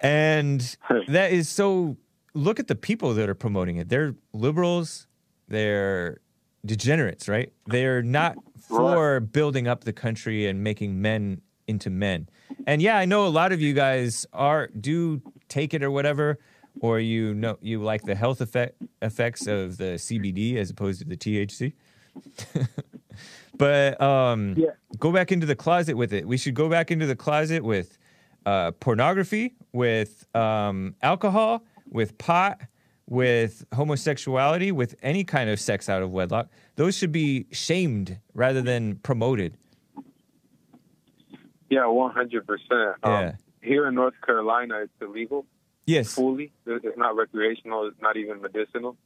And that is so, look at the people that are promoting it. They're liberals, they're degenerates, right? They're not for building up the country and making men into men. And yeah, I know a lot of you guys do take it or whatever, or you know, you like the health effects of the CBD as opposed to the THC. But go back into the closet with it. We should go back into the closet with pornography, with alcohol, with pot, with homosexuality, with any kind of sex out of wedlock. Those should be shamed rather than promoted. Yeah, 100%. Here in North Carolina, it's illegal. Yes. Fully. It's not recreational. It's not even medicinal.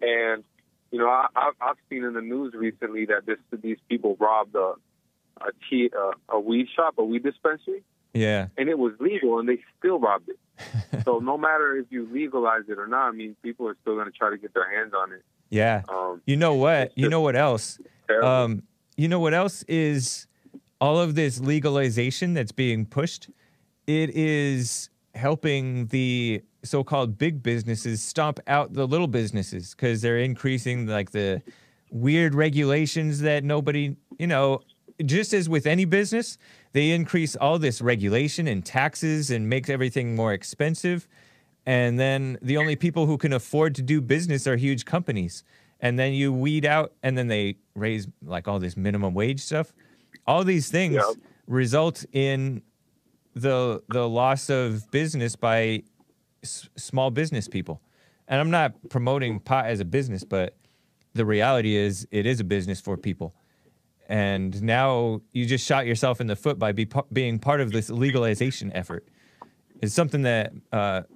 And, you know, I've seen in the news recently that these people robbed a weed shop, a weed dispensary. Yeah. And it was legal, and they still robbed it. So no matter if you legalize it or not, I mean, people are still going to try to get their hands on it. Yeah. You know what? You know what else? You know what else is all of this legalization that's being pushed? It is helping the so-called big businesses stomp out the little businesses because they're increasing like the weird regulations that nobody, you know, just as with any business, they increase all this regulation and taxes and makes everything more expensive. And then the only people who can afford to do business are huge companies. And then you weed out, and then they raise like all this minimum wage stuff. All these things result in the loss of business by small business people. And I'm not promoting pot as a business, but the reality is it is a business for people. And now you just shot yourself in the foot by being part of this legalization effort. It's something that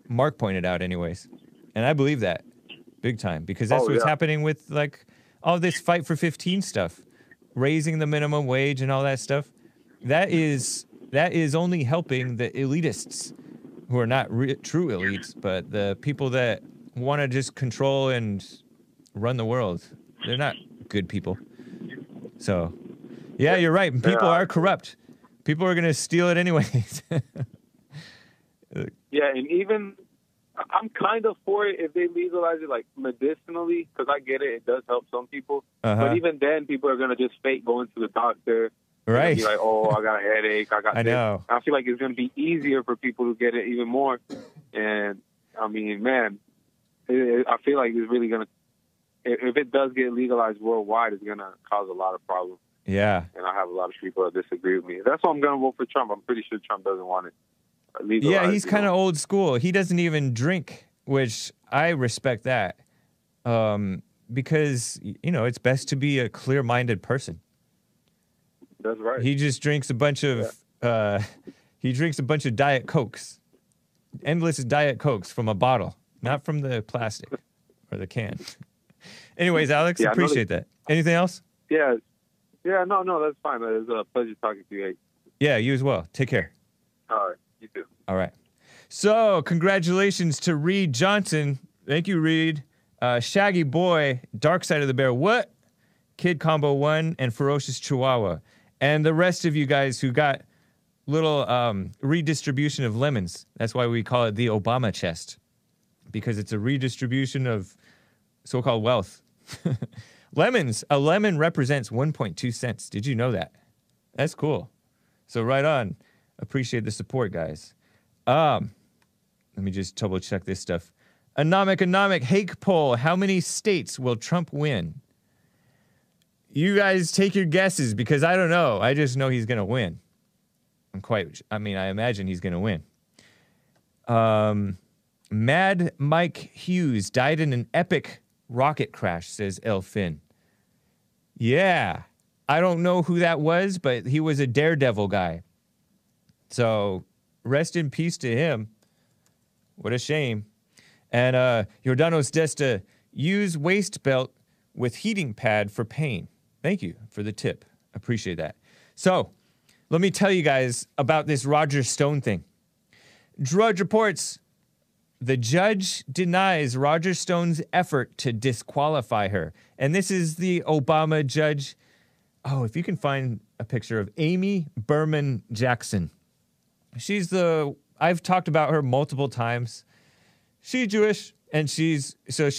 Mark pointed out anyways. And I believe that big time because that's what's happening with like all this Fight for 15 stuff, raising the minimum wage and all that stuff. That is only helping the elitists who are not true elites, but the people that want to just control and run the world. They're not good people. So, yeah, you're right. People are corrupt. People are going to steal it anyways. Yeah, and even I'm kind of for it if they legalize it, like, medicinally, because I get it. It does help some people. But even then, people are going to just fake going to the doctor. Right. Be like, oh, I got a headache. I got this. Know. I feel like it's going to be easier for people to get it even more. And, I mean, man, I feel like it's really going to, if it does get legalized worldwide, it's going to cause a lot of problems. Yeah. And I have a lot of people that disagree with me. That's why I'm going to vote for Trump. I'm pretty sure Trump doesn't want it legalized. Yeah, he's kind of old school. He doesn't even drink, which I respect that. Because, you know, it's best to be a clear-minded person. That's right. He just drinks a bunch of, he drinks a bunch of Diet Cokes. Endless Diet Cokes from a bottle, not from the plastic or the can. Anyways, Alex, appreciate that. Anything else? Yeah. Yeah, no, that's fine. It was a pleasure talking to you, Hake. Yeah, you as well. Take care. All right. You too. All right. So, congratulations to Reed Johnson. Thank you, Reed. Shaggy Boy, Dark Side of the Bear, What? Kid Combo 1, and Ferocious Chihuahua. And the rest of you guys who got little redistribution of lemons. That's why we call it the Obama chest. Because it's a redistribution of so-called wealth. Lemons. A lemon represents 1.2 cents. Did you know that? That's cool. So right on. Appreciate the support, guys. Let me just double check this stuff. Anomic Hake poll. How many states will Trump win? You guys take your guesses because I don't know. I just know he's going to win. I imagine he's going to win. Mad Mike Hughes died in an epic rocket crash, says El Finn. Yeah. I don't know who that was, but he was a daredevil guy. So, rest in peace to him. What a shame. And Jordanos Desta, use waist belt with heating pad for pain. Thank you for the tip. Appreciate that. So, let me tell you guys about this Roger Stone thing. Drudge reports, the judge denies Roger Stone's effort to disqualify her. And this is the Obama judge. Oh, if you can find a picture of Amy Berman Jackson. I've talked about her multiple times. She's Jewish, and she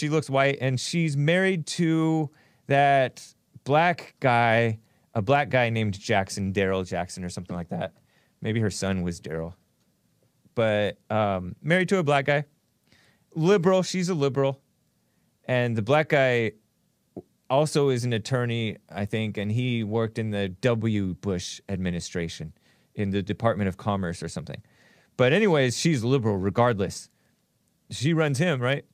looks white, and she's married to that a black guy named Jackson, Daryl Jackson or something like that. Maybe her son was Daryl. But married to a black guy, liberal. She's a liberal, and the black guy also is an attorney, I think, and he worked in the W. Bush administration in the Department of Commerce or something. But anyways, she's liberal regardless. She runs him, right?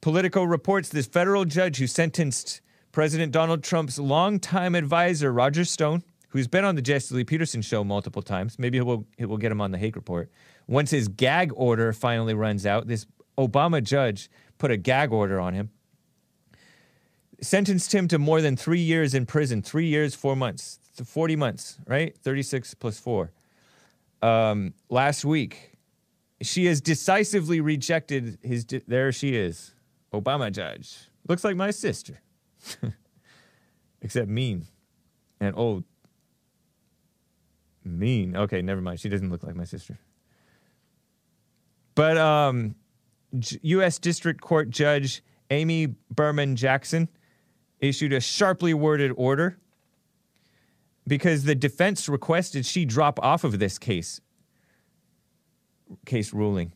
Politico reports this federal judge who sentenced President Donald Trump's longtime advisor, Roger Stone, who's been on the Jesse Lee Peterson show multiple times. Maybe it will get him on the Hake Report. Once his gag order finally runs out, this Obama judge put a gag order on him. Sentenced him to more than 3 years in prison, 3 years, 4 months, 40 months, right? 36 plus 4. Last week, she has decisively rejected his... there she is. Obama judge. Looks like my sister. Except mean. And old. Mean. Okay, never mind. She doesn't look like my sister. But, U.S. District Court Judge Amy Berman Jackson issued a sharply worded order because the defense requested she drop off of this case ruling,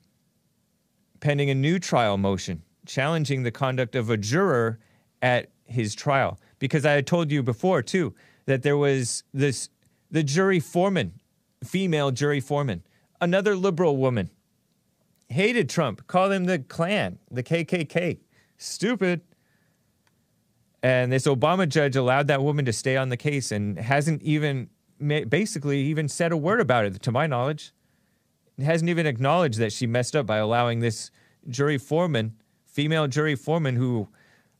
pending a new trial motion challenging the conduct of a juror at his trial. Because I had told you before, too, that there was the jury foreman, female jury foreman, another liberal woman, hated Trump, called him the Klan, the KKK. Stupid. And this Obama judge allowed that woman to stay on the case and hasn't even, basically, even said a word about it, to my knowledge. It hasn't even acknowledged that she messed up by allowing this jury foreman, female jury foreman, who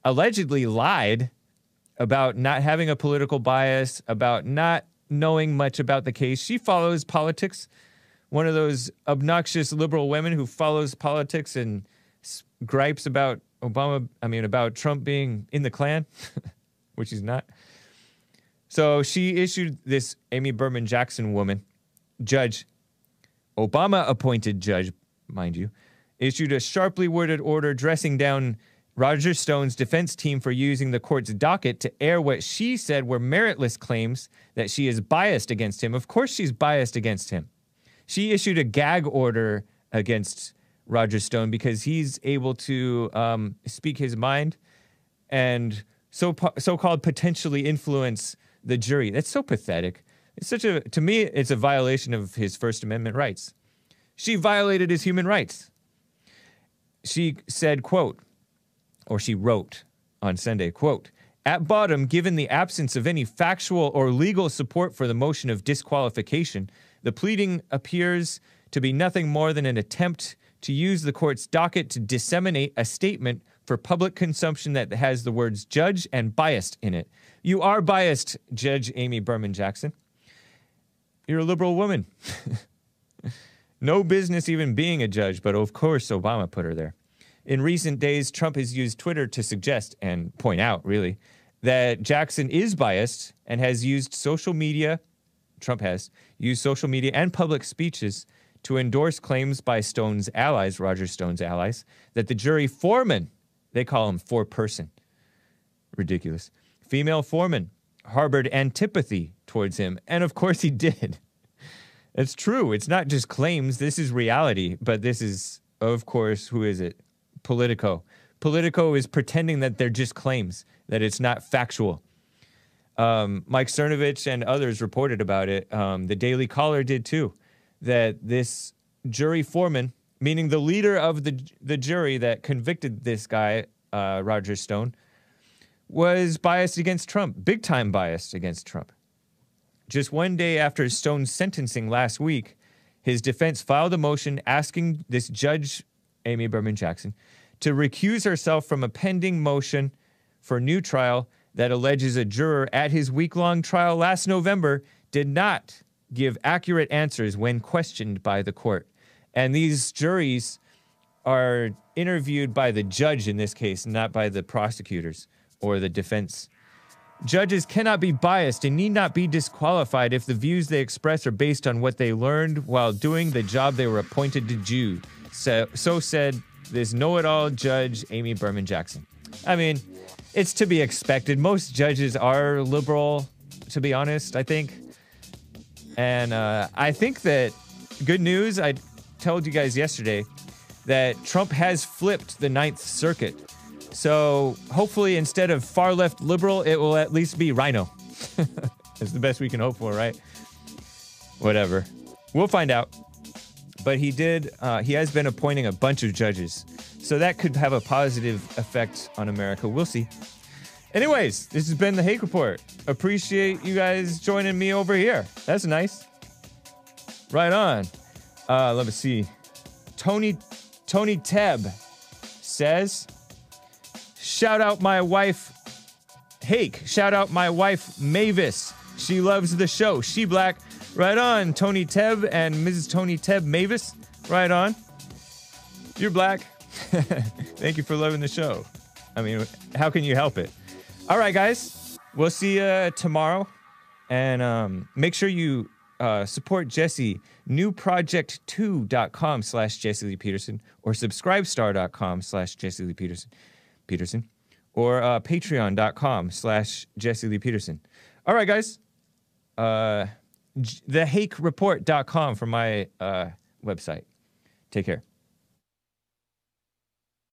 allegedly lied about not having a political bias, about not knowing much about the case. She follows politics. One of those obnoxious liberal women who follows politics and gripes about about Trump being in the Klan, which he's not. So she issued this Amy Berman Jackson woman, judge, Obama-appointed judge, mind you, issued a sharply worded order dressing down Roger Stone's defense team for using the court's docket to air what she said were meritless claims that she is biased against him. Of course she's biased against him. She issued a gag order against Roger Stone because he's able to speak his mind and so-called potentially influence the jury. That's so pathetic. It's such a, to me, it's a violation of his First Amendment rights. She violated his human rights. She said, quote, or she wrote on Sunday, quote, "At bottom, given the absence of any factual or legal support for the motion of disqualification, the pleading appears to be nothing more than an attempt to use the court's docket to disseminate a statement for public consumption that has the words judge and biased in it." You are biased, Judge Amy Berman Jackson. You're a liberal woman. No business even being a judge, but of course Obama put her there. In recent days, Trump has used Twitter to suggest and point out, really, that Jackson is biased and has used social media... Trump has used social media and public speeches to endorse claims by Stone's allies, Roger Stone's allies, that the jury foreman, they call him foreperson, ridiculous, female foreman, harbored antipathy towards him. And of course he did. It's true. It's not just claims. This is reality. But this is, of course, who is it? Politico. Politico is pretending that they're just claims, that it's not factual. Mike Cernovich and others reported about it. The Daily Caller did too, that this jury foreman, meaning the leader of the jury that convicted this guy, Roger Stone, was biased against Trump, big time biased against Trump. Just one day after Stone's sentencing last week, his defense filed a motion asking this judge, Amy Berman Jackson, to recuse herself from a pending motion for a new trial that alleges a juror at his week-long trial last November did not give accurate answers when questioned by the court. And these juries are interviewed by the judge in this case, not by the prosecutors or the defense. Judges cannot be biased and need not be disqualified if the views they express are based on what they learned while doing the job they were appointed to do. So said this know-it-all judge, Amy Berman Jackson. I mean, it's to be expected. Most judges are liberal, to be honest, I think. And I think that good news, I told you guys yesterday that Trump has flipped the Ninth Circuit. So hopefully instead of far-left liberal, it will at least be rhino. That's the best we can hope for, right? Whatever. We'll find out. But he did, he has been appointing a bunch of judges. So that could have a positive effect on America. We'll see. Anyways, this has been The Hake Report. Appreciate you guys joining me over here. That's nice. Right on. Let me see. Tony Teb says, shout out my wife, Hake. Shout out my wife, Mavis. She loves the show. She Black, right on. Tony Teb and Mrs. Tony Teb Mavis, right on. You're Black. Thank you for loving the show. I mean, how can you help it? All right, guys. We'll see you tomorrow. And make sure you support Jesse. Newproject2.com/Jesse Lee Peterson or Subscribestar.com/Jesse Lee Peterson. Or Patreon.com/Jesse Lee Peterson. All right, guys. TheHakeReport.com for my website. Take care.